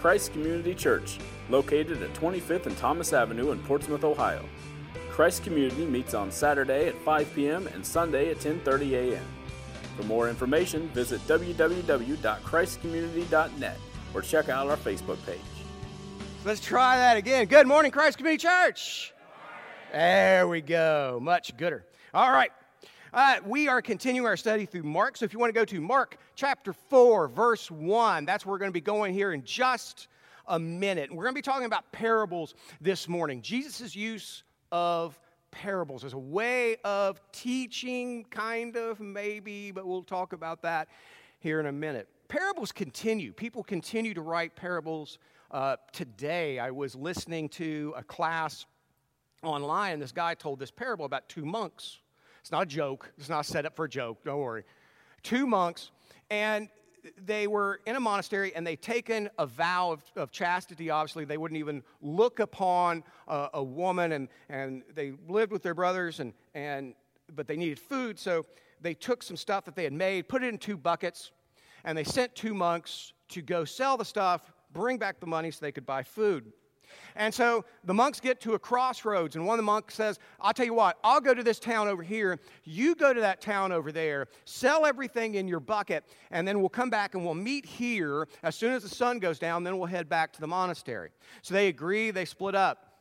Christ Community Church, located at 25th and Thomas Avenue in Portsmouth, Ohio. Christ Community meets on Saturday at 5 p.m. and Sunday at 10:30 a.m. For more information, visit www.christcommunity.net or check out our Facebook page. Let's try that again. Good morning, Christ Community Church. There we go. Much gooder. All right. We are continuing our study through Mark. So if you want to go to Mark chapter 4, verse 1, that's where we're going to be going here in just a minute. We're going to be talking about parables this morning. Jesus' use of parables as a way of teaching, kind of, maybe, but we'll talk about that here in a minute. Parables continue. People continue to write parables. Today I was listening to a class online, and this guy told this parable about two monks. It's not a joke. It's not set up for a joke. Don't worry. Two monks, and they were in a monastery, and they'd taken a vow of chastity, obviously. They wouldn't even look upon a woman, and they lived with their brothers, but they needed food, so they took some stuff that they had made, put it in two buckets, and they sent two monks to go sell the stuff, bring back the money so they could buy food. And so the monks get to a crossroads, and one of the monks says, I'll tell you what, I'll go to this town over here, you go to that town over there, sell everything in your bucket, and then we'll come back and we'll meet here as soon as the sun goes down, then we'll head back to the monastery. So they agree, they split up.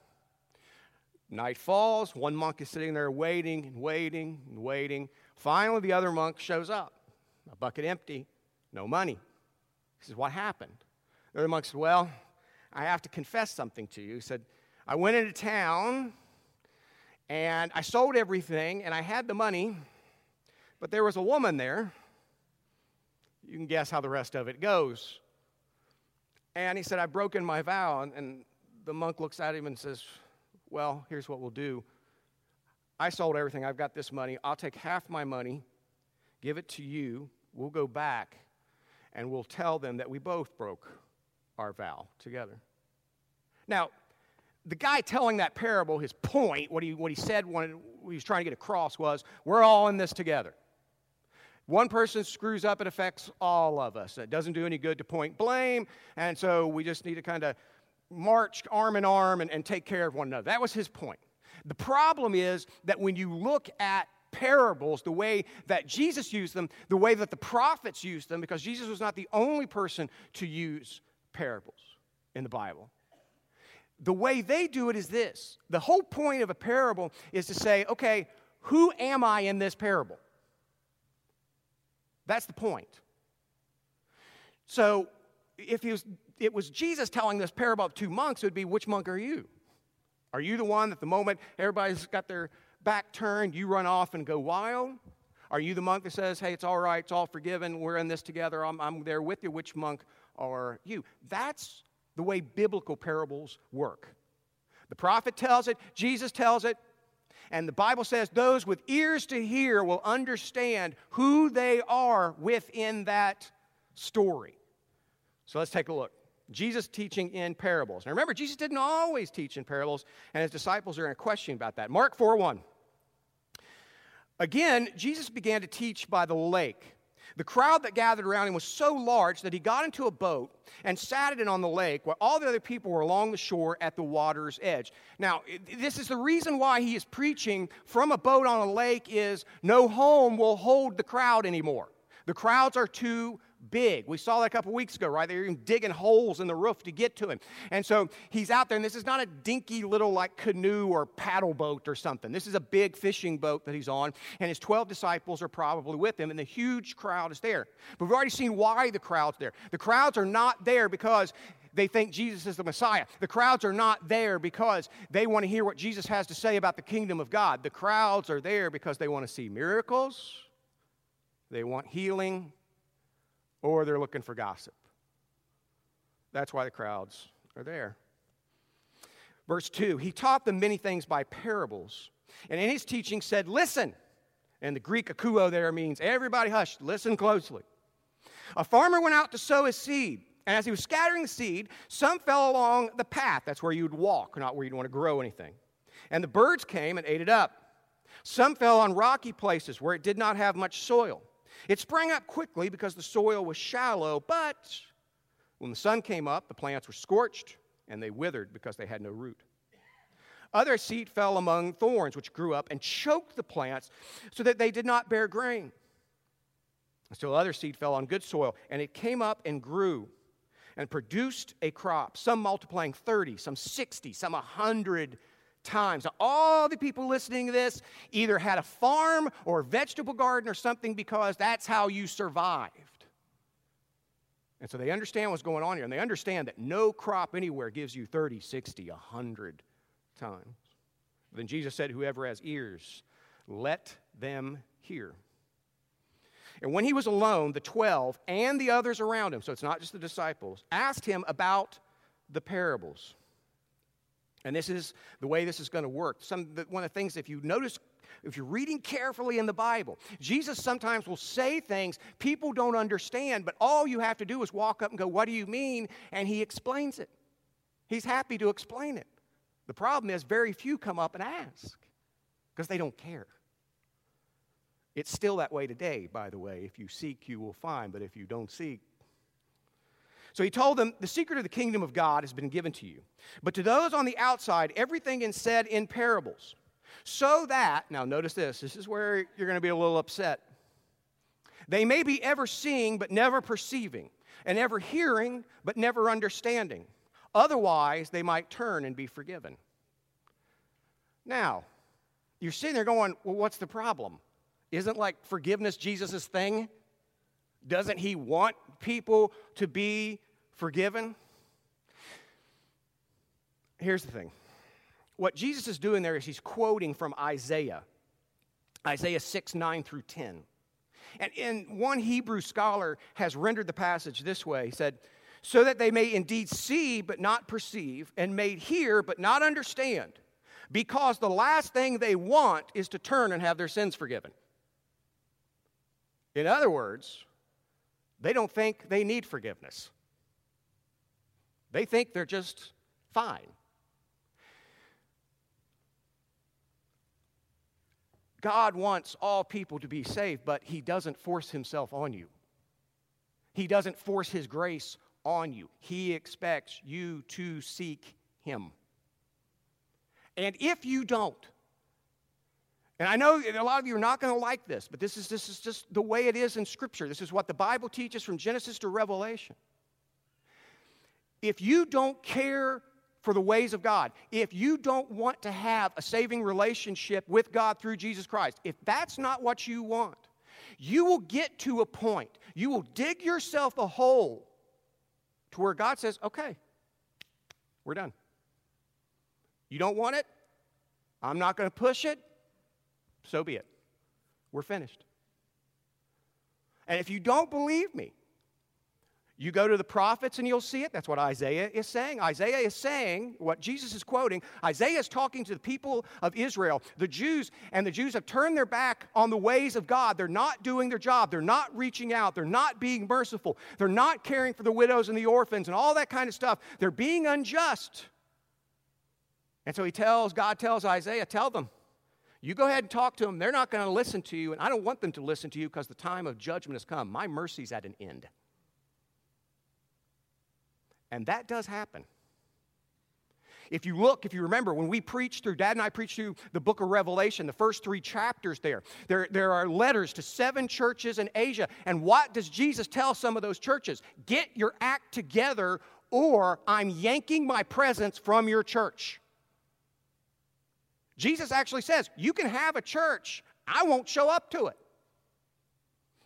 Night falls, one monk is sitting there waiting and waiting and waiting. Finally, the other monk shows up, a bucket empty, no money. He says, what happened? The other monk says, well, I have to confess something to you. He said, I went into town, and I sold everything, and I had the money, but there was a woman there. You can guess how the rest of it goes. And he said, I've broken my vow. And the monk looks at him and says, well, here's what we'll do. I sold everything. I've got this money. I'll take half my money, give it to you. We'll go back, and we'll tell them that we both broke our vow together. Now, the guy telling that parable, his point, what he was trying to get across was, we're all in this together. One person screws up, it affects all of us. It doesn't do any good to point blame, and so we just need to kind of march arm in arm and take care of one another. That was his point. The problem is that when you look at parables, the way that Jesus used them, the way that the prophets used them, because Jesus was not the only person to use parables in the Bible. The way they do it is this. The whole point of a parable is to say, okay, who am I in this parable? That's the point. So if it was Jesus telling this parable of two monks, it would be, which monk are you? Are you the one that the moment everybody's got their back turned, you run off and go wild? Are you the monk that says, hey, it's all right, it's all forgiven, we're in this together, I'm there with you? Which monk are you? That's the way biblical parables work. The prophet tells it, Jesus tells it, and the Bible says those with ears to hear will understand who they are within that story. So let's take a look. Jesus teaching in parables. Now remember, Jesus didn't always teach in parables, and his disciples are in a question about that. Mark 4:1. Again, Jesus began to teach by the lake. The crowd that gathered around him was so large that he got into a boat and sat in it on the lake while all the other people were along the shore at the water's edge. Now, this is the reason why he is preaching from a boat on a lake is no home will hold the crowd anymore. The crowds are too big. We saw that a couple weeks ago, right? They were even digging holes in the roof to get to him. And so he's out there, and this is not a dinky little like canoe or paddle boat or something. This is a big fishing boat that he's on, and his 12 disciples are probably with him, and the huge crowd is there. But we've already seen why the crowd's there. The crowds are not there because they think Jesus is the Messiah. The crowds are not there because they want to hear what Jesus has to say about the kingdom of God. The crowds are there because they want to see miracles, they want healing, or they're looking for gossip. That's why the crowds are there. Verse 2, he taught them many things by parables, and in his teaching said, listen. And the Greek akouo there means everybody hush, listen closely. A farmer went out to sow his seed, and as he was scattering the seed, some fell along the path. That's where you'd walk, not where you'd want to grow anything. And the birds came and ate it up. Some fell on rocky places where it did not have much soil. It sprang up quickly because the soil was shallow, but When the sun came up, the plants were scorched, and they withered because they had no root. Other seed fell among thorns, which grew up and choked the plants so that they did not bear grain. Still other seed fell on good soil, and it came up and grew and produced a crop, some multiplying 30, some 60, some 100 times. Now, all the people listening to this either had a farm or a vegetable garden or something, because that's how you survived. And so they understand what's going on here, and they understand that no crop anywhere gives you 30, 60, 100 times. Then Jesus said, "Whoever has ears, let them hear." And when he was alone, the 12 and the others around him, so it's not just the disciples, asked him about the parables. And this is the way this is going to work. One of the things, if you notice, if you're reading carefully in the Bible, Jesus sometimes will say things people don't understand, but all you have to do is walk up and go, "What do you mean?" And he explains it. He's happy to explain it. The problem is very few come up and ask because they don't care. It's still that way today, by the way. If you seek, you will find, but if you don't seek. So he told them, "The secret of the kingdom of God has been given to you. But to those on the outside, everything is said in parables. So that," now notice this is where you're going to be a little upset, "they may be ever seeing but never perceiving, and ever hearing but never understanding. Otherwise, they might turn and be forgiven." Now, you're sitting there going, "Well, what's the problem? Isn't like forgiveness Jesus' thing? Doesn't he want people to be forgiven?" Here's the thing. What Jesus is doing there is he's quoting from Isaiah 6, 9 through 10. And one Hebrew scholar has rendered the passage this way. He said, "So that they may indeed see but not perceive, and may hear but not understand, because the last thing they want is to turn and have their sins forgiven." In other words, they don't think they need forgiveness. They think they're just fine. God wants all people to be saved, but he doesn't force himself on you. He doesn't force his grace on you. He expects you to seek him. And if you don't, and I know a lot of you are not going to like this, but this is just the way it is in Scripture. This is what the Bible teaches from Genesis to Revelation. If you don't care for the ways of God, if you don't want to have a saving relationship with God through Jesus Christ, if that's not what you want, you will get to a point, you will dig yourself a hole to where God says, "Okay, we're done. You don't want it? I'm not going to push it. So be it. We're finished." And if you don't believe me, you go to the prophets and you'll see it. That's what Isaiah is saying. Isaiah is saying what Jesus is quoting. Isaiah is talking to the people of Israel, the Jews, and the Jews have turned their back on the ways of God. They're not doing their job. They're not reaching out. They're not being merciful. They're not caring for the widows and the orphans and all that kind of stuff. They're being unjust. And so God tells Isaiah, "Tell them. You go ahead and talk to them. They're not going to listen to you, and I don't want them to listen to you because the time of judgment has come. My mercy's at an end." And that does happen. If you look, if you remember, when we preached through, Dad and I preached through the book of Revelation, the first 3 chapters there are letters to 7 churches in Asia. And what does Jesus tell some of those churches? Get your act together or I'm yanking my presence from your church. Jesus actually says, you can have a church, I won't show up to it.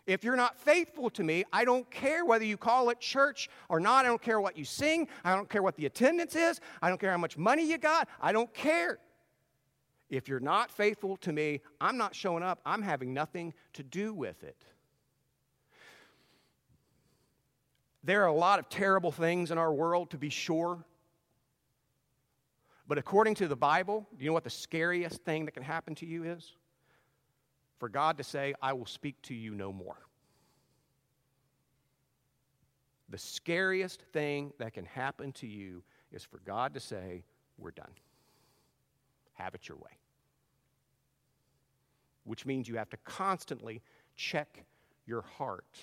If you're not faithful to me, I don't care whether you call it church or not. I don't care what you sing. I don't care what the attendance is. I don't care how much money you got. I don't care. If you're not faithful to me, I'm not showing up. I'm having nothing to do with it. There are a lot of terrible things in our world, to be sure. But according to the Bible, you know what the scariest thing that can happen to you is? For God to say, "I will speak to you no more." The scariest thing that can happen to you is for God to say, "We're done. Have it your way." Which means you have to constantly check your heart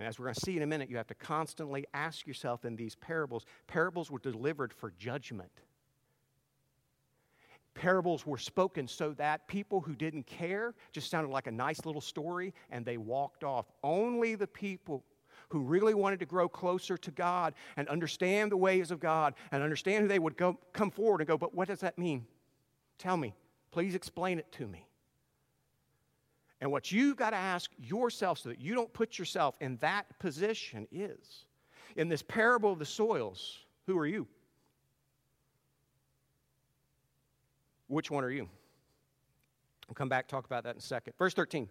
And as we're going to see in a minute, you have to constantly ask yourself in these parables. Parables were delivered for judgment. Parables were spoken so that people who didn't care just sounded like a nice little story, and they walked off. Only the people who really wanted to grow closer to God and understand the ways of God and understand who they would come forward and go, but what does that mean? Tell me. Please explain it to me. And what you've got to ask yourself so that you don't put yourself in that position is, in this parable of the soils, who are you? Which one are you? We'll come back, talk about that in a second. Verse 13.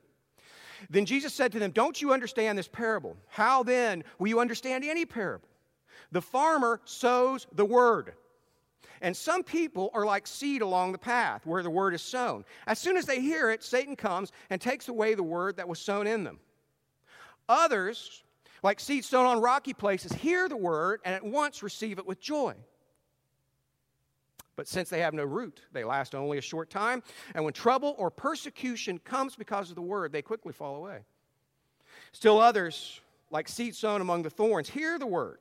Then Jesus said to them, don't you understand this parable? How then will you understand any parable? The farmer sows the word. And some people are like seed along the path where the word is sown. As soon as they hear it, Satan comes and takes away the word that was sown in them. Others, like seed sown on rocky places, hear the word and at once receive it with joy. But since they have no root, they last only a short time. And when trouble or persecution comes because of the word, they quickly fall away. Still others, like seed sown among the thorns, hear the word.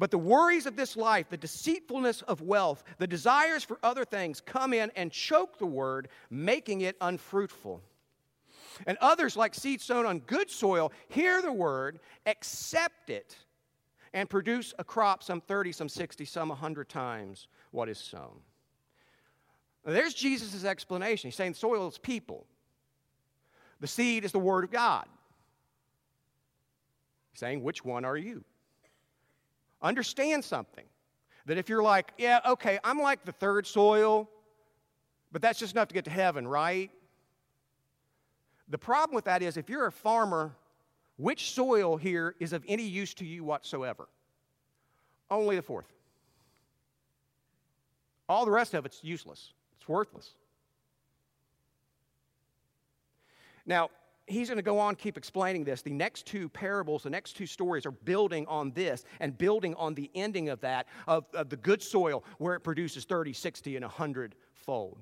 But the worries of this life, the deceitfulness of wealth, the desires for other things come in and choke the word, making it unfruitful. And others, like seed sown on good soil, hear the word, accept it, and produce a crop some 30, some 60, some 100 times what is sown. Now, there's Jesus' explanation. He's saying the soil is people. The seed is the word of God. He's saying, which one are you? Understand something, that if you're like, yeah, okay, I'm like the third soil, but that's just enough to get to heaven, right? The problem with that is if you're a farmer, which soil here is of any use to you whatsoever? Only the fourth. All the rest of it's useless. It's worthless. Now, he's going to go on, keep explaining this. The next two parables, the next two stories are building on this and building on the ending of that, of the good soil where it produces 30, 60, and 100 fold.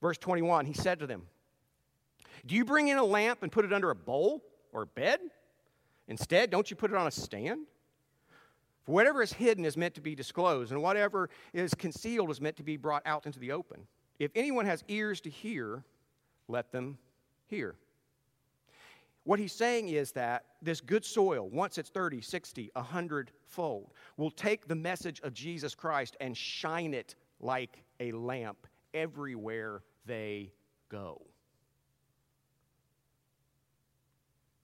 Verse 21, he said to them, do you bring in a lamp and put it under a bowl or a bed? Instead, don't you put it on a stand? For whatever is hidden is meant to be disclosed, and whatever is concealed is meant to be brought out into the open. If anyone has ears to hear, let them hear. What he's saying is that this good soil, once it's 30, 60, 100-fold, will take the message of Jesus Christ and shine it like a lamp everywhere they go.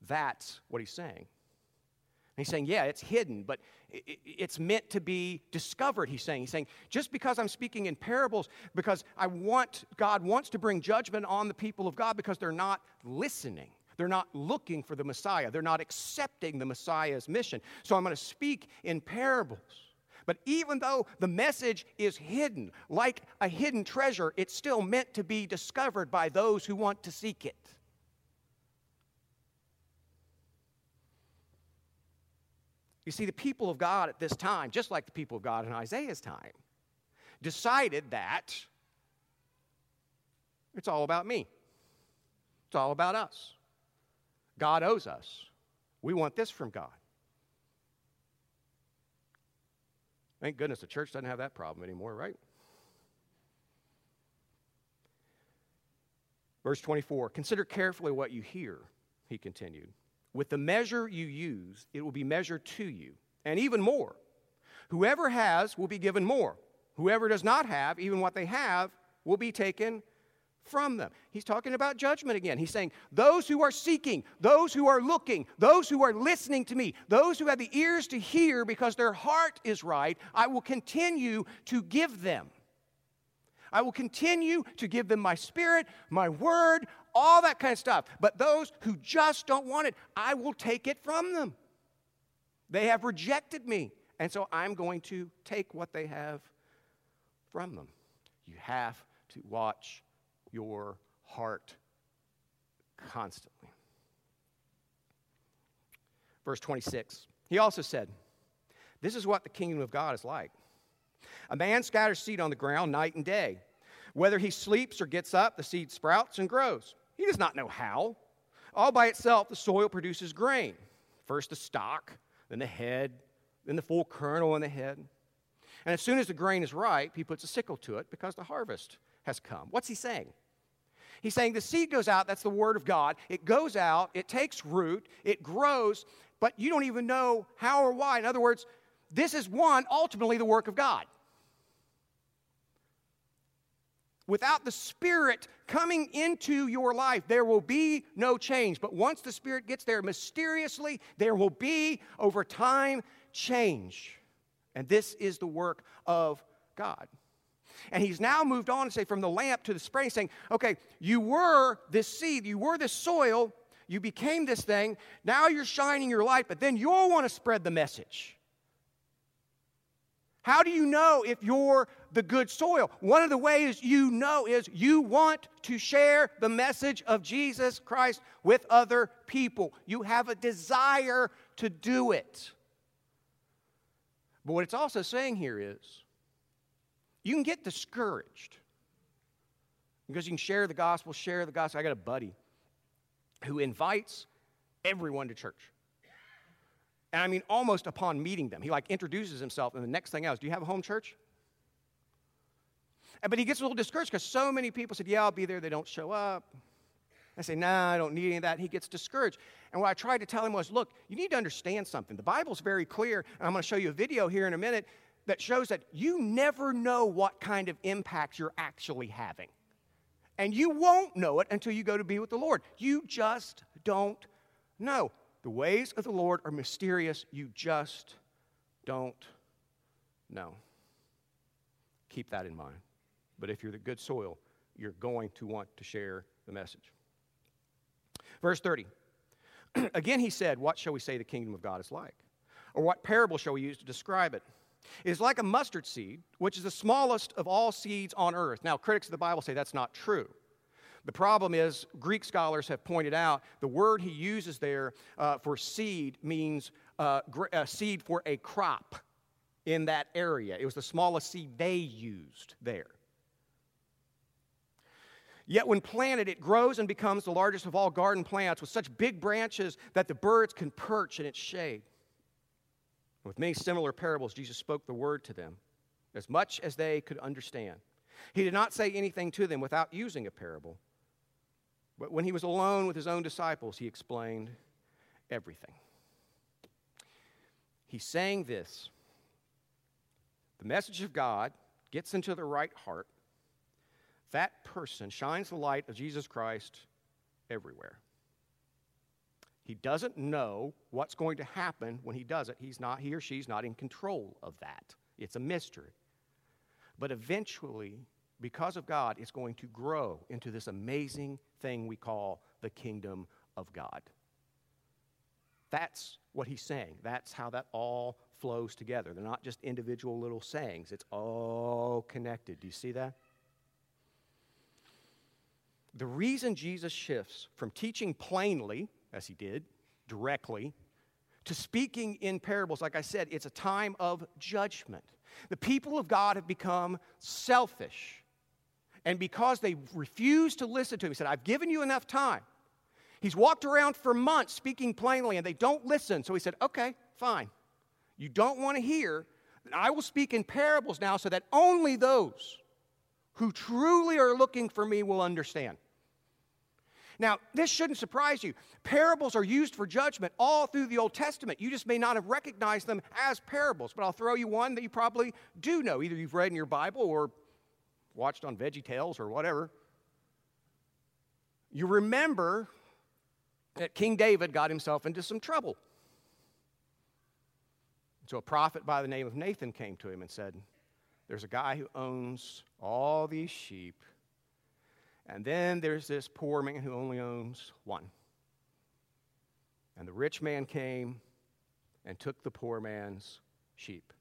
That's what he's saying. And he's saying, yeah, it's hidden, but it's meant to be discovered, he's saying. He's saying, just because I'm speaking in parables, because God wants to bring judgment on the people of God because they're not listening. They're not looking for the Messiah. They're not accepting the Messiah's mission. So I'm going to speak in parables. But even though the message is hidden, like a hidden treasure, it's still meant to be discovered by those who want to seek it. You see, the people of God at this time, just like the people of God in Isaiah's time, decided that it's all about me. It's all about us. God owes us. We want this from God. Thank goodness the church doesn't have that problem anymore, right? Verse 24, consider carefully what you hear, he continued. With the measure you use, it will be measured to you, and even more. Whoever has will be given more. Whoever does not have, even what they have, will be taken from them. He's talking about judgment again. He's saying, those who are seeking, those who are looking, those who are listening to me, those who have the ears to hear because their heart is right, I will continue to give them. I will continue to give them my spirit, my word, all that kind of stuff. But those who just don't want it, I will take it from them. They have rejected me, and so I'm going to take what they have from them. You have to watch your heart constantly. Verse 26, he also said, this is what the kingdom of God is like. A man scatters seed on the ground night and day. Whether he sleeps or gets up, the seed sprouts and grows. He does not know how. All by itself, the soil produces grain. First the stalk, then the head, then the full kernel in the head. And as soon as the grain is ripe, he puts a sickle to it because the harvest has come. What's he saying? He's saying the seed goes out, that's the word of God. It goes out, it takes root, it grows, but you don't even know how or why. In other words, this is ultimately the work of God. Without the Spirit coming into your life, there will be no change. But once the Spirit gets there, mysteriously, there will be, over time, change. And this is the work of God. And he's now moved on to say from the lamp to the spring, saying, okay, you were this seed, you were this soil, you became this thing, now you're shining your light, but then you'll want to spread the message. How do you know if you're the good soil? One of the ways you know is you want to share the message of Jesus Christ with other people. You have a desire to do it. But what it's also saying here is you can get discouraged because you can share the gospel. I got a buddy who invites everyone to church. And I mean, almost upon meeting them, he introduces himself, and the next thing else, do you have a home church? But he gets a little discouraged because so many people said, yeah, I'll be there. They don't show up. I say, nah, I don't need any of that. He gets discouraged. And what I tried to tell him was, look, you need to understand something. The Bible's very clear, and I'm going to show you a video here in a minute that shows that you never know what kind of impact you're actually having. And you won't know it until you go to be with the Lord. You just don't know. The ways of the Lord are mysterious. You just don't know. Keep that in mind. But if you're the good soil, you're going to want to share the message. Verse 30. Again he said, what shall we say the kingdom of God is like? Or what parable shall we use to describe it? It is like a mustard seed, which is the smallest of all seeds on earth. Now, critics of the Bible say that's not true. The problem is, Greek scholars have pointed out, the word he uses there for seed means seed for a crop in that area. It was the smallest seed they used there. Yet when planted, it grows and becomes the largest of all garden plants with such big branches that the birds can perch in its shade. With many similar parables, Jesus spoke the word to them as much as they could understand. He did not say anything to them without using a parable. But when he was alone with his own disciples, he explained everything. He's saying this. The message of God gets into the right heart. That person shines the light of Jesus Christ everywhere. He doesn't know what's going to happen when he does it. He or she's not in control of that. It's a mystery. But eventually, because of God, it's going to grow into this amazing thing we call the kingdom of God. That's what he's saying. That's how that all flows together. They're not just individual little sayings. It's all connected. Do you see that? The reason Jesus shifts from teaching plainly, as he did, directly, to speaking in parables, like I said, it's a time of judgment. The people of God have become selfish. And because they refuse to listen to him, he said, I've given you enough time. He's walked around for months speaking plainly, and they don't listen. So he said, okay, fine. You don't want to hear. I will speak in parables now so that only those who truly are looking for me will understand. Now, this shouldn't surprise you. Parables are used for judgment all through the Old Testament. You just may not have recognized them as parables, but I'll throw you one that you probably do know. Either you've read in your Bible or watched on VeggieTales or whatever. You remember that King David got himself into some trouble. So a prophet by the name of Nathan came to him and said, there's a guy who owns all these sheep, and then there's this poor man who only owns one. And the rich man came and took the poor man's sheep.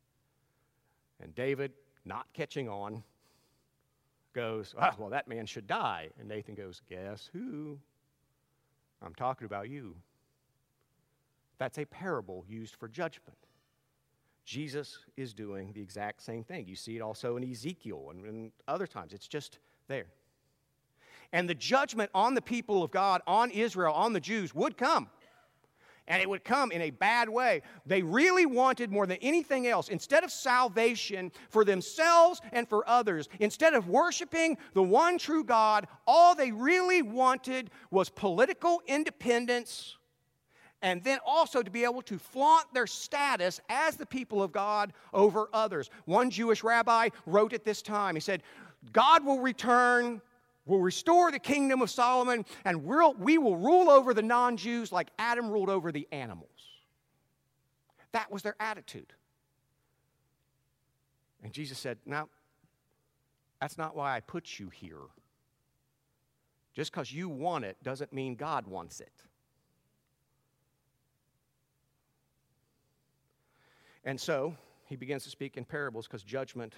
And David, not catching on, goes, oh, well, that man should die. And Nathan goes, guess who? I'm talking about you. That's a parable used for judgment. Jesus is doing the exact same thing. You see it also in Ezekiel and other times. It's just there. And the judgment on the people of God, on Israel, on the Jews would come. and it would come in a bad way. They really wanted more than anything else, instead of salvation for themselves and for others, instead of worshiping the one true God, all they really wanted was political independence, and then also to be able to flaunt their status as the people of God over others. One Jewish rabbi wrote at this time, he said, God will return, will restore the kingdom of Solomon, and we will rule over the non-Jews like Adam ruled over the animals. That was their attitude. And Jesus said, no, that's not why I put you here. Just because you want it doesn't mean God wants it. And so he begins to speak in parables because judgment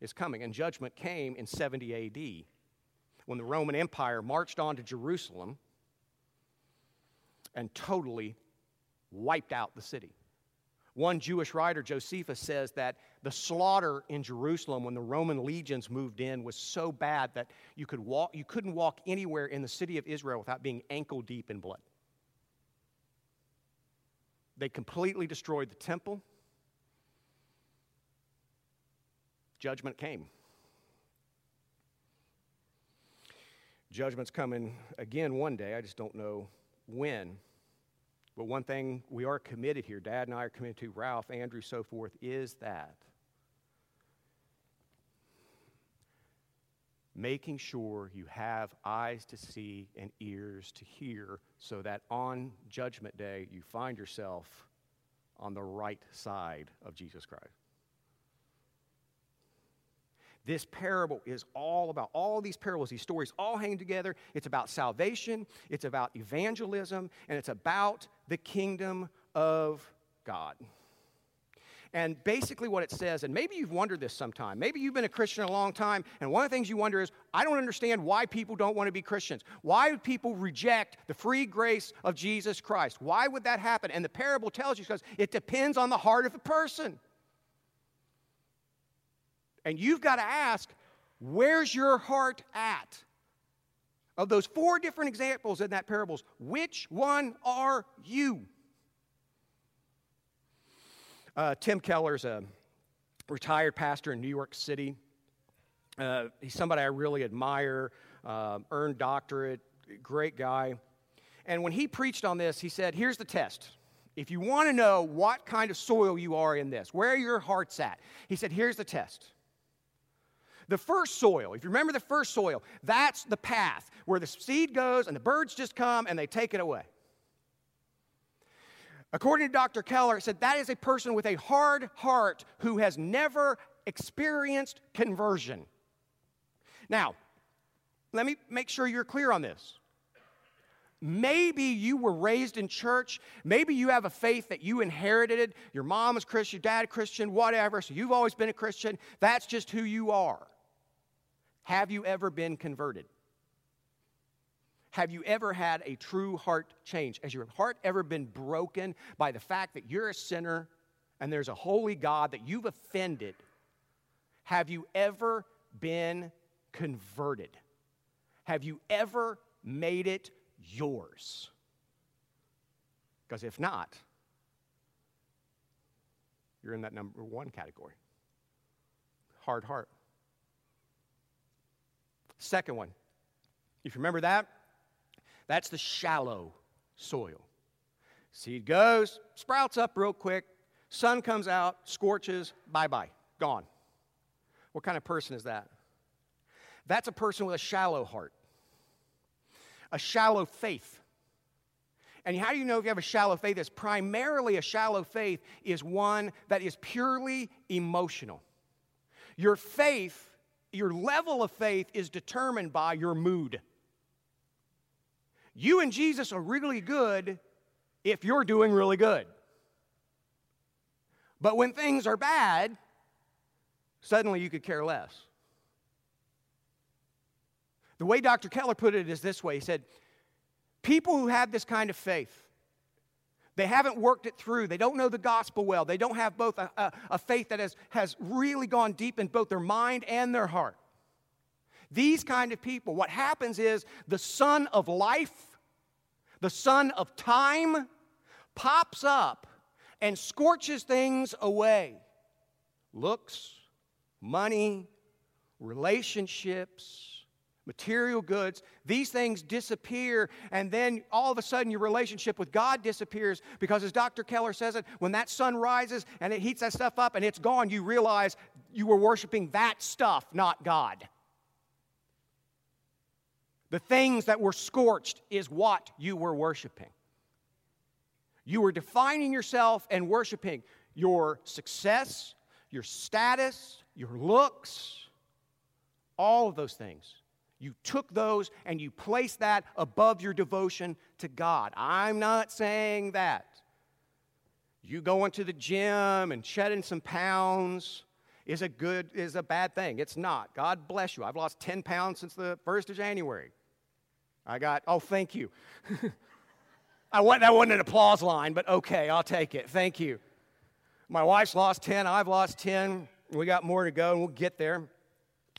is coming. And judgment came in 70 A.D. when the Roman Empire marched on to Jerusalem and totally wiped out the city. One Jewish writer, Josephus, says that the slaughter in Jerusalem when the Roman legions moved in was so bad that you couldn't walk anywhere in the city of Israel without being ankle deep in blood. They completely destroyed the temple. Judgment came. Judgment's coming again one day. I just don't know when. But one thing we are committed here, Dad and I are committed to, Ralph, Andrew, so forth, is that making sure you have eyes to see and ears to hear so that on Judgment Day you find yourself on the right side of Jesus Christ. This parable is all about, all these parables, these stories all hang together. It's about salvation, it's about evangelism, and it's about the kingdom of God. And basically what it says, and maybe you've wondered this sometime, maybe you've been a Christian a long time, and one of the things you wonder is, I don't understand why people don't want to be Christians. Why would people reject the free grace of Jesus Christ? Why would that happen? And the parable tells you because it depends on the heart of the person. And you've got to ask, where's your heart at? Of those four different examples in that parables, which one are you? Tim Keller's a retired pastor in New York City. He's somebody I really admire, earned doctorate, great guy. And when he preached on this, he said, here's the test. If you want to know what kind of soil you are in this, where your heart's at, he said, here's the test. The first soil, if you remember the first soil, that's the path where the seed goes and the birds just come and they take it away. According to Dr. Keller, he said that is a person with a hard heart who has never experienced conversion. Now, let me make sure you're clear on this. Maybe you were raised in church. Maybe you have a faith that you inherited. Your mom is Christian, your dad Christian, whatever. So you've always been a Christian. That's just who you are. Have you ever been converted? Have you ever had a true heart change? Has your heart ever been broken by the fact that you're a sinner and there's a holy God that you've offended? Have you ever been converted? Have you ever made it yours? Because if not, you're in that number one category. Hard heart. Second one. If you remember that, that's the shallow soil. Seed goes, sprouts up real quick, sun comes out, scorches, bye-bye, gone. What kind of person is that? That's a person with a shallow heart. A shallow faith. And how do you know if you have a shallow faith? That's primarily a shallow faith is one that is purely emotional. Your faith, your level of faith is determined by your mood. You and Jesus are really good if you're doing really good. But when things are bad, suddenly you could care less. The way Dr. Keller put it is this way. He said, people who have this kind of faith, they haven't worked it through. They don't know the gospel well. They don't have both a faith that has really gone deep in both their mind and their heart. These kind of people, what happens is the sun of life, the sun of time, pops up and scorches things away. Looks, money, relationships, material goods, these things disappear, and then all of a sudden your relationship with God disappears, because as Dr. Keller says it, when that sun rises and it heats that stuff up and it's gone, you realize you were worshiping that stuff, not God. The things that were scorched is what you were worshiping. You were defining yourself and worshiping your success, your status, your looks, all of those things. You took those and you placed that above your devotion to God. I'm not saying that. You going to the gym and shedding some pounds is a bad thing. It's not. God bless you. I've lost 10 pounds since the 1st of January. Thank you. That wasn't an applause line, but okay, I'll take it. Thank you. My wife's lost 10. I've lost 10. We got more to go, and we'll get there.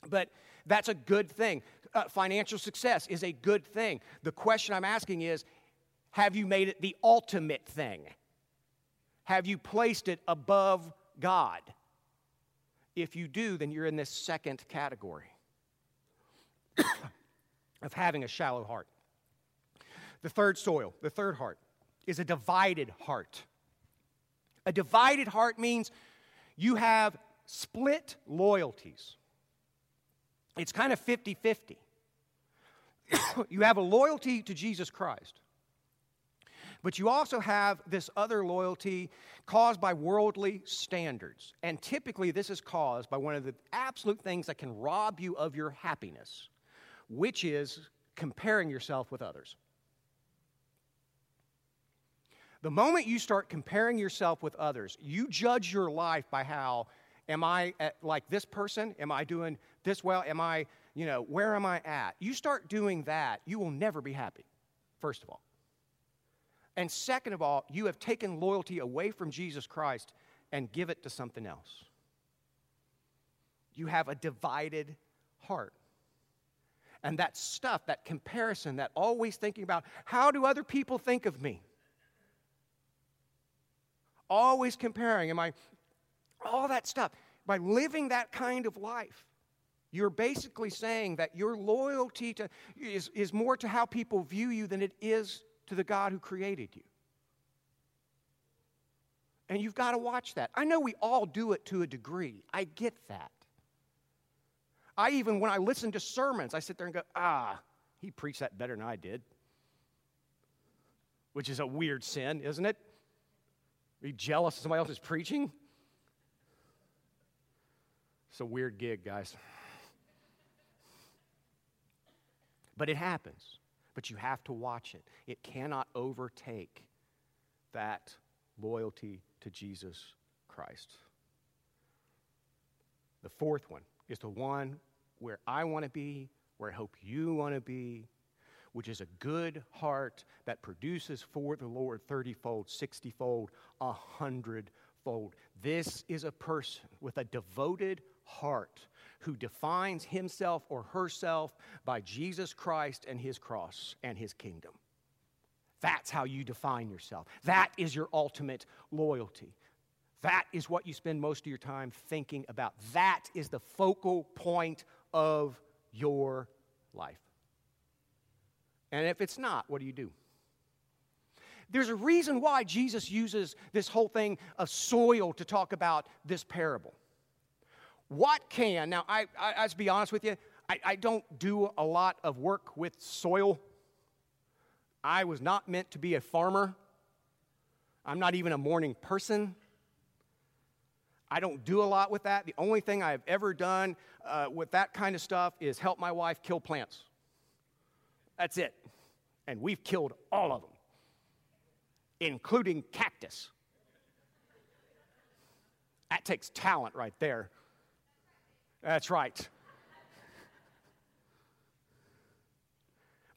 But that's a good thing. Financial success is a good thing. The question I'm asking is, have you made it the ultimate thing? Have you placed it above God? If you do, then you're in this second category of having a shallow heart. The third heart, is a divided heart. A divided heart means you have split loyalties. It's kind of 50-50. You have a loyalty to Jesus Christ, but you also have this other loyalty caused by worldly standards. And typically this is caused by one of the absolute things that can rob you of your happiness, which is comparing yourself with others. The moment you start comparing yourself with others, you judge your life by how, am I like this person? Am I doing this well? Am I, where am I at? You start doing that, you will never be happy, first of all. And second of all, you have taken loyalty away from Jesus Christ and give it to something else. You have a divided heart. And that stuff, that comparison, that always thinking about, how do other people think of me? Always comparing, all that stuff. By living that kind of life, you're basically saying that your loyalty is more to how people view you than it is to the God who created you. And you've got to watch that. I know we all do it to a degree. I get that. When I listen to sermons, I sit there and go, he preached that better than I did. Which is a weird sin, isn't it? Are you jealous of somebody else's preaching? It's a weird gig, guys. But it happens. But you have to watch it. It cannot overtake that loyalty to Jesus Christ. The fourth one is the one where I want to be, where I hope you want to be, which is a good heart that produces for the Lord 30-fold, 60-fold, 100-fold. This is a person with a devoted heart who defines himself or herself by Jesus Christ and his cross and his kingdom. That's how you define yourself. That is your ultimate loyalty. That is what you spend most of your time thinking about. That is the focal point of your life. And if it's not, what do you do? There's a reason why Jesus uses this whole thing of soil to talk about this parable. Now I to be honest with you, I don't do a lot of work with soil. I was not meant to be a farmer. I'm not even a morning person. I don't do a lot with that. The only thing I've ever done with that kind of stuff is help my wife kill plants. That's it. And we've killed all of them, including cactus. That takes talent right there. That's right.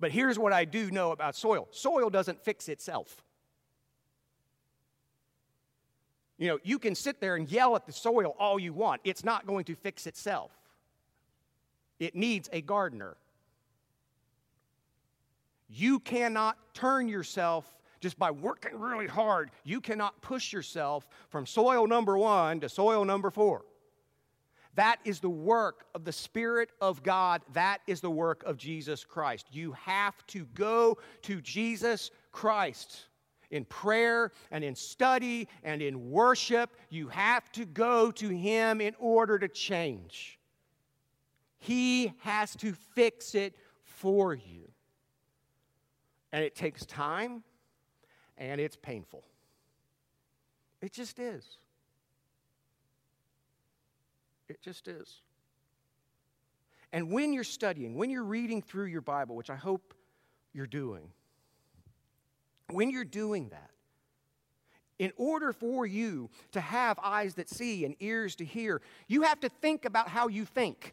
But here's what I do know about soil. Soil doesn't fix itself. You can sit there and yell at the soil all you want. It's not going to fix itself. It needs a gardener. You cannot turn yourself just by working really hard, you cannot push yourself from soil number 1 to soil number 4. That is the work of the Spirit of God. That is the work of Jesus Christ. You have to go to Jesus Christ in prayer and in study and in worship. You have to go to Him in order to change. He has to fix it for you. And it takes time, and it's painful. It just is. It just is. And when you're studying, when you're reading through your Bible, which I hope you're doing, when you're doing that, in order for you to have eyes that see and ears to hear, you have to think about how you think.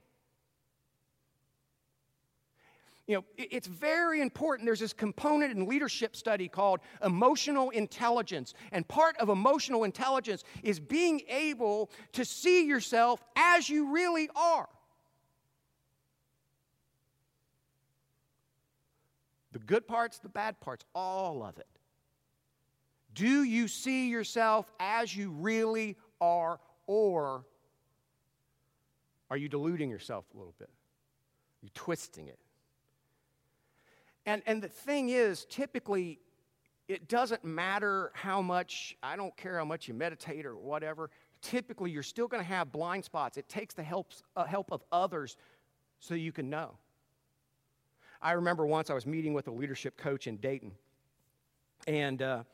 You know, it's very important. There's this component in leadership study called emotional intelligence. And part of emotional intelligence is being able to see yourself as you really are. The good parts, the bad parts, all of it. Do you see yourself as you really are, or are you deluding yourself a little bit? Are you twisting it? And the thing is, typically, it doesn't matter how much, I don't care how much you meditate or whatever, typically you're still going to have blind spots. It takes the help of others so you can know. I remember once I was meeting with a leadership coach in Dayton, and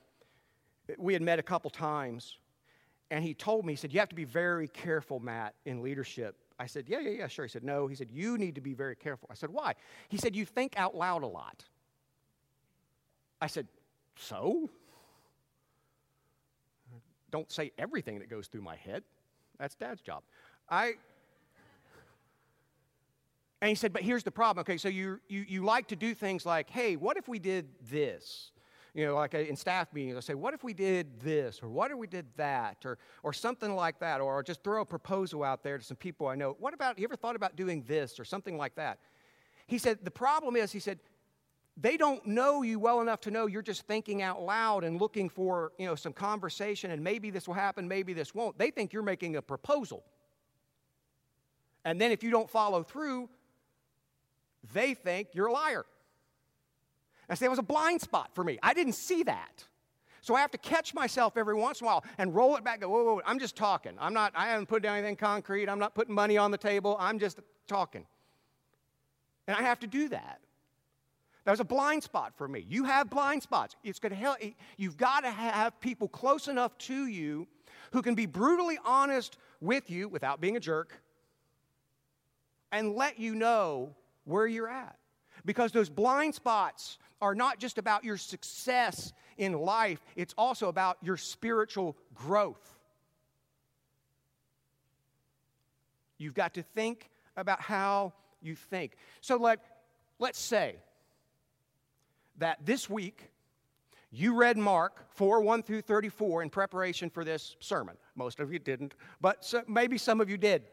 we had met a couple times, and he told me, he said, "You have to be very careful, Matt, in leadership." I said, yeah, sure. He said, "No." He said, "You need to be very careful." I said, "Why?" He said, "You think out loud a lot." I said, "So? Don't say everything that goes through my head. That's Dad's job." And he said, "But here's the problem. Okay, so you like to do things like, hey, what if we did this? You know, like in staff meetings, I say, what if we did this, or what if we did that, or something like that, or just throw a proposal out there to some people I know. What about, you ever thought about doing this, or something like that?" He said, "The problem is," he said, "they don't know you well enough to know you're just thinking out loud and looking for, you know, some conversation, and maybe this will happen, maybe this won't. They think you're making a proposal. And then if you don't follow through, they think you're a liar." I say, it was a blind spot for me. I didn't see that. So I have to catch myself every once in a while and roll it back and go, whoa, I'm just talking. I haven't put down anything concrete. I'm not putting money on the table. I'm just talking. And I have to do that. That was a blind spot for me. You have blind spots. It's going to help. You've got to have people close enough to you who can be brutally honest with you without being a jerk and let you know where you're at. Because those blind spots are not just about your success in life, it's also about your spiritual growth. You've got to think about how you think. So let's say that this week you read Mark 4:1 through 34 in preparation for this sermon. Most of you didn't, but maybe some of you did.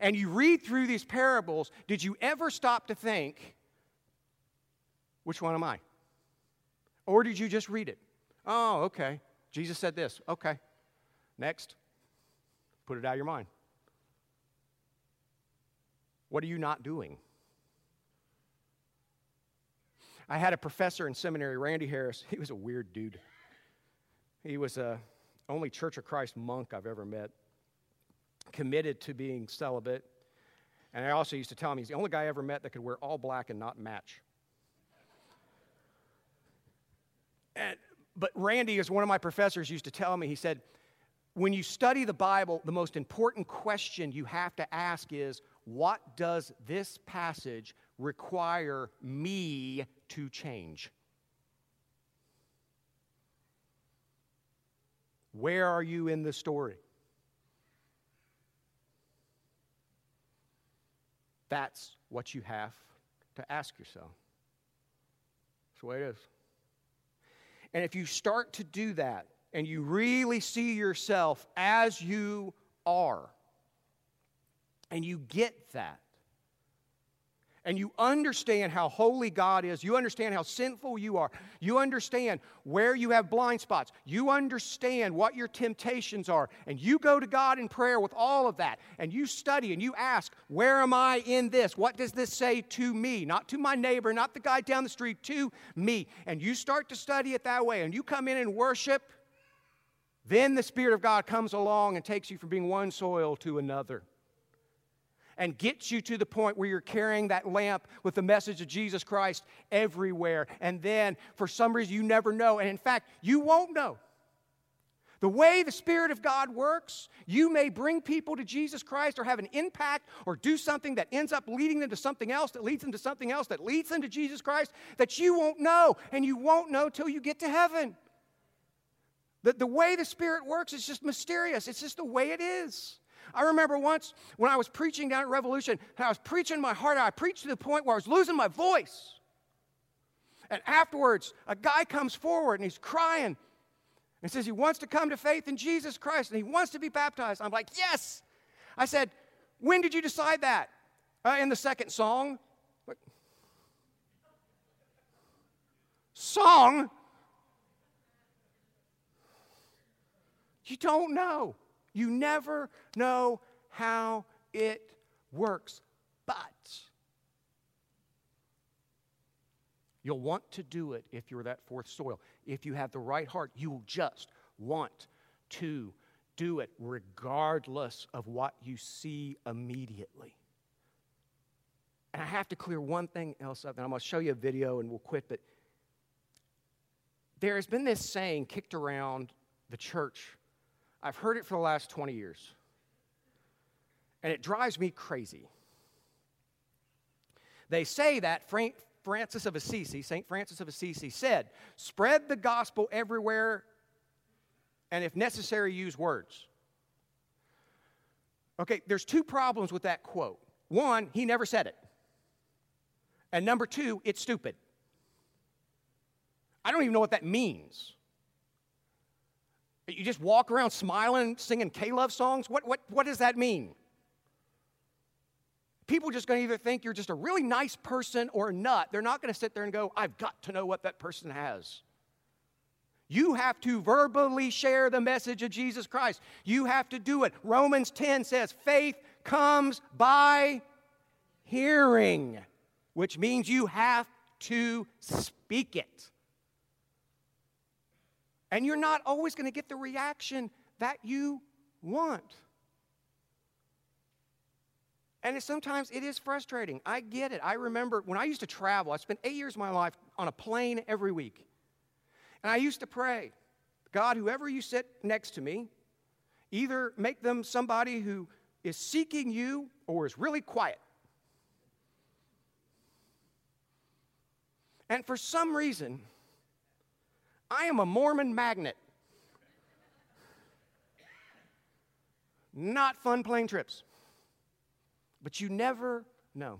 And you read through these parables, did you ever stop to think, which one am I? Or did you just read it? Oh, okay. Jesus said this. Okay. Next. Put it out of your mind. What are you not doing? I had a professor in seminary, Randy Harris. He was a weird dude. He was the only Church of Christ monk I've ever met, committed to being celibate. And I also used to tell him he's the only guy I ever met that could wear all black and not match. But Randy, as one of my professors used to tell me, he said, when you study the Bible, the most important question you have to ask is, what does this passage require me to change? Where are you in the story? That's what you have to ask yourself. That's the way it is. And if you start to do that and you really see yourself as you are, and you get that, and you understand how holy God is, you understand how sinful you are, you understand where you have blind spots, you understand what your temptations are, and you go to God in prayer with all of that, and you study and you ask, where am I in this? What does this say to me? Not to my neighbor, not the guy down the street, to me. And you start to study it that way, and you come in and worship. Then the Spirit of God comes along and takes you from being one soil to another, and gets you to the point where you're carrying that lamp with the message of Jesus Christ everywhere. And then, for some reason, you never know. And in fact, you won't know. The way the Spirit of God works, you may bring people to Jesus Christ or have an impact or do something that ends up leading them to something else, that leads them to something else, that leads them to Jesus Christ, that you won't know. And you won't know till you get to heaven. The way the Spirit works is just mysterious. It's just the way it is. I remember once when I was preaching down at Revolution, and I was preaching my heart out. I preached to the point where I was losing my voice. And afterwards, a guy comes forward, and he's crying, and says he wants to come to faith in Jesus Christ, and he wants to be baptized. I'm like, yes! I said, when did you decide that? In the second song. Like, song? You don't know. You never know how it works, but you'll want to do it if you're that fourth soil. If you have the right heart, you'll just want to do it regardless of what you see immediately. And I have to clear one thing else up, and I'm going to show you a video and we'll quit, but there has been this saying kicked around the church. I've heard it for the last 20 years, and it drives me crazy. They say that Francis of Assisi, St. Francis of Assisi, said, spread the gospel everywhere, and if necessary, use words. Okay, there's two problems with that quote. One, he never said it. And number two, it's stupid. I don't even know what that means. You just walk around smiling, singing K-Love songs? What does that mean? People are just going to either think you're just a really nice person or not. They're not going to sit there and go, I've got to know what that person has. You have to verbally share the message of Jesus Christ. You have to do it. Romans 10 says, faith comes by hearing, which means you have to speak it. And you're not always going to get the reaction that you want. And sometimes it is frustrating. I get it. I remember when I used to travel, I spent 8 years of my life on a plane every week. And I used to pray, God, whoever you sit next to me, either make them somebody who is seeking you or is really quiet. And for some reason, I am a Mormon magnet. Not fun plane trips. But you never know.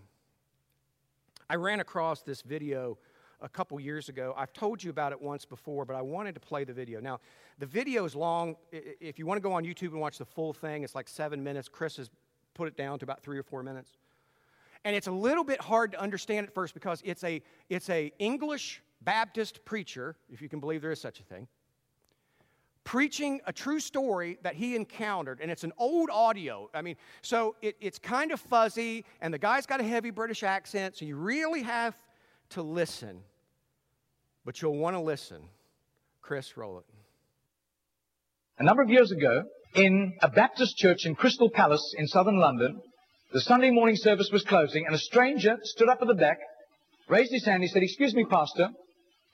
I ran across this video a couple years ago. I've told you about it once before, but I wanted to play the video. Now, the video is long. If you want to go on YouTube and watch the full thing, it's like 7 minutes. Chris has put it down to about 3 or 4 minutes. And it's a little bit hard to understand at first because it's a English Baptist preacher, if you can believe there is such a thing, preaching a true story that he encountered, and it's an old audio. I mean, so it's kind of fuzzy, and the guy's got a heavy British accent, so you really have to listen, but you'll want to listen. Chris, roll it. A number of years ago, in a Baptist church in Crystal Palace in southern London, the Sunday morning service was closing, and a stranger stood up at the back, raised his hand, he said, excuse me, Pastor,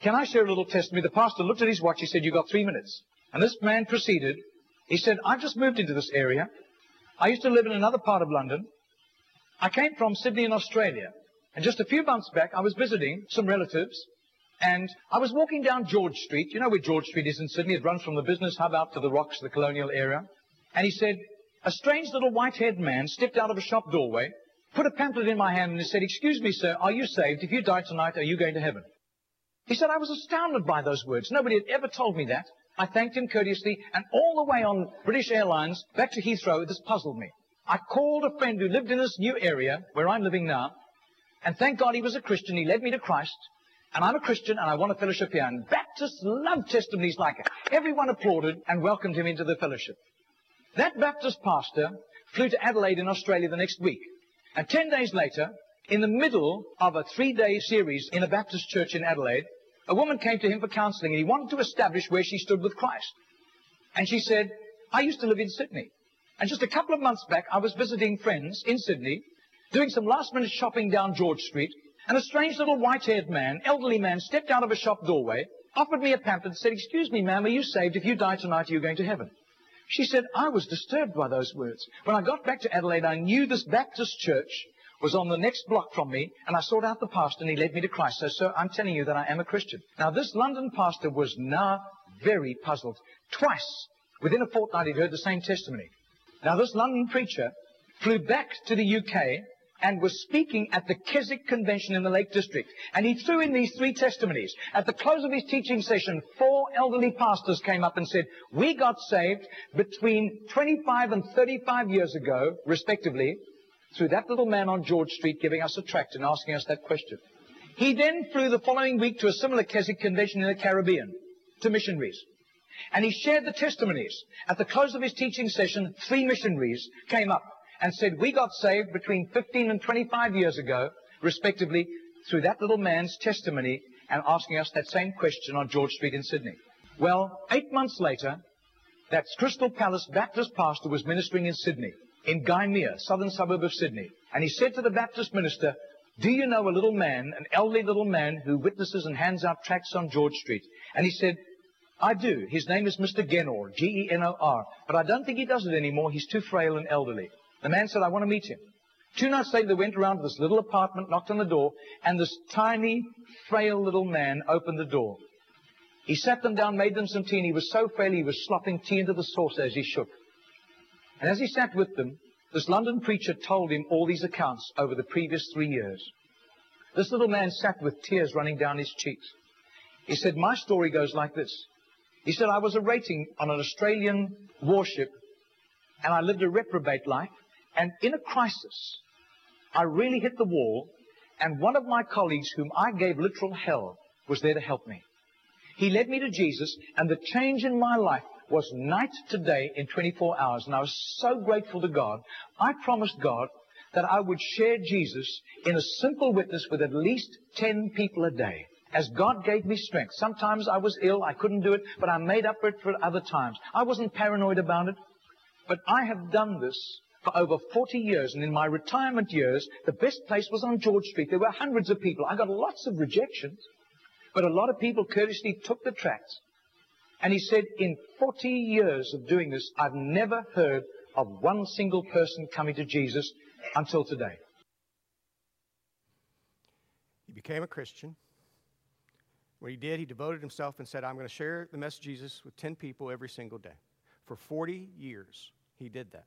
can I share a little testimony? The pastor looked at his watch, he said, you've got 3 minutes. And this man proceeded. He said, I've just moved into this area. I used to live in another part of London. I came from Sydney in Australia. And just a few months back, I was visiting some relatives. And I was walking down George Street. You know where George Street is in Sydney? It runs from the business hub out to the rocks, the colonial area. And he said, a strange little white-haired man stepped out of a shop doorway, put a pamphlet in my hand, and he said, excuse me, sir, are you saved? If you die tonight, are you going to heaven? He said, I was astounded by those words. Nobody had ever told me that. I thanked him courteously, and all the way on British Airlines back to Heathrow, this puzzled me. I called a friend who lived in this new area where I'm living now, And thank God he was a Christian. He led me to Christ. And I'm a Christian, and I want a fellowship here. And Baptists love testimonies like it. Everyone applauded and welcomed him into the fellowship. That Baptist pastor flew to Adelaide in Australia the next week. And 10 days later, in the middle of a 3-day series in a Baptist church in Adelaide, a woman came to him for counseling, and he wanted to establish where she stood with Christ. And she said, I used to live in Sydney. And just a couple of months back, I was visiting friends in Sydney, doing some last-minute shopping down George Street, and a strange little white-haired man, elderly man, stepped out of a shop doorway, offered me a pamphlet and said, excuse me, ma'am, are you saved? If you die tonight, are you going to heaven? She said, I was disturbed by those words. When I got back to Adelaide, I knew this Baptist church was on the next block from me, and I sought out the pastor, and he led me to Christ. So, sir, I'm telling you that I am a Christian. Now, this London pastor was now very puzzled. Twice within a fortnight, he'd heard the same testimony. Now, this London preacher flew back to the UK and was speaking at the Keswick Convention in the Lake District. And he threw in these 3 testimonies. At the close of his teaching session, 4 elderly pastors came up and said, we got saved between 25 and 35 years ago, respectively, through that little man on George Street giving us a tract and asking us that question. He then flew the following week to a similar Keswick Convention in the Caribbean, to missionaries. And he shared the testimonies. At the close of his teaching session, 3 missionaries came up and said, we got saved between 15 and 25 years ago, respectively, through that little man's testimony and asking us that same question on George Street in Sydney. Well, 8 months later, that Crystal Palace Baptist pastor was ministering in Sydney, in Gymea, southern suburb of Sydney. And he said to the Baptist minister, do you know a little man, an elderly little man, who witnesses and hands out tracts on George Street? And he said, I do. His name is Mr. Genor, G-E-N-O-R. But I don't think he does it anymore. He's too frail and elderly. The man said, I want to meet him. 2 nights later, they went around to this little apartment, knocked on the door, and this tiny, frail little man opened the door. He sat them down, made them some tea, and he was so frail, he was slopping tea into the saucer as he shook. And as he sat with them, this London preacher told him all these accounts over the previous 3 years. This little man sat with tears running down his cheeks. He said, my story goes like this. He said, I was a rating on an Australian warship, and I lived a reprobate life. And in a crisis, I really hit the wall, and one of my colleagues, whom I gave literal hell, was there to help me. He led me to Jesus, and the change in my life was night to day in 24 hours. And I was so grateful to God. I promised God that I would share Jesus in a simple witness with at least 10 people a day. As God gave me strength. Sometimes I was ill, I couldn't do it, but I made up for it for other times. I wasn't paranoid about it, but I have done this for over 40 years, and in my retirement years, the best place was on George Street. There were hundreds of people. I got lots of rejections, but a lot of people courteously took the tracts. And he said, in 40 years of doing this, I've never heard of one single person coming to Jesus until today. He became a Christian. When he did, he devoted himself and said, I'm going to share the message of Jesus with 10 people every single day. For 40 years, he did that.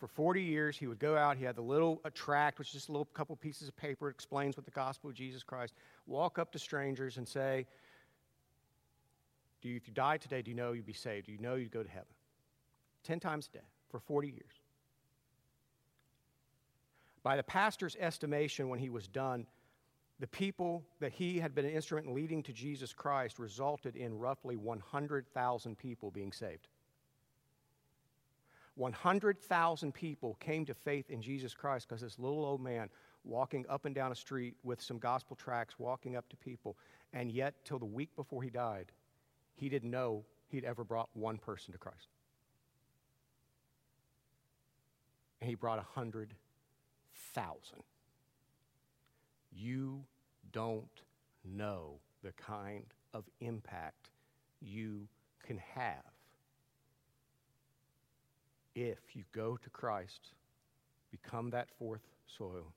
For 40 years, he would go out. He had the little tract, which is just a little couple pieces of paper. It explains what the gospel of Jesus Christ. Walk up to strangers and say, if you die today, do you know you'd be saved? Do you know you'd go to heaven? 10 times a day for 40 years. By the pastor's estimation, when he was done, the people that he had been an instrument in leading to Jesus Christ resulted in roughly 100,000 people being saved. 100,000 people came to faith in Jesus Christ because this little old man walking up and down a street with some gospel tracts, walking up to people, and yet till the week before he died, he didn't know he'd ever brought one person to Christ. And he brought 100,000. You don't know the kind of impact you can have if you go to Christ, become that fourth soil,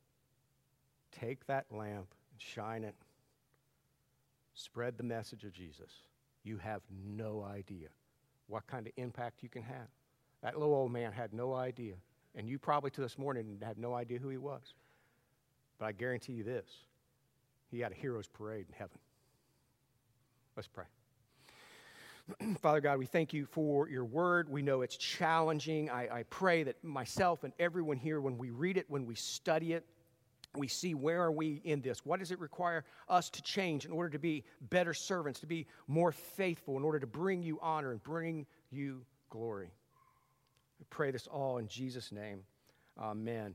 take that lamp and shine it, spread the message of Jesus. You have no idea what kind of impact you can have. That little old man had no idea, and you probably to this morning have no idea who he was. But I guarantee you this, he had a hero's parade in heaven. Let's pray. Father God, we thank you for your word. We know it's challenging. I pray that myself and everyone here, when we read it, when we study it, we see where are we in this. What does it require us to change in order to be better servants, to be more faithful, in order to bring you honor and bring you glory? We pray this all in Jesus' name. Amen.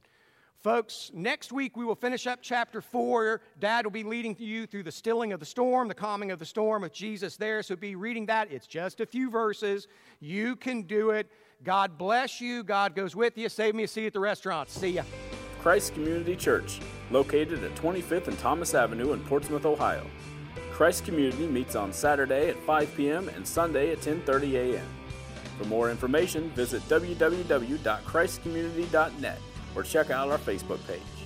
Folks, next week we will finish up chapter 4. Dad will be leading you through the stilling of the storm, the calming of the storm with Jesus there. So be reading that. It's just a few verses. You can do it. God bless you. God goes with you. Save me a seat at the restaurant. See ya. Christ Community Church, located at 25th and Thomas Avenue in Portsmouth, Ohio. Christ Community meets on Saturday at 5 p.m. and Sunday at 10:30 a.m. For more information, visit www.christcommunity.net. Or check out our Facebook page.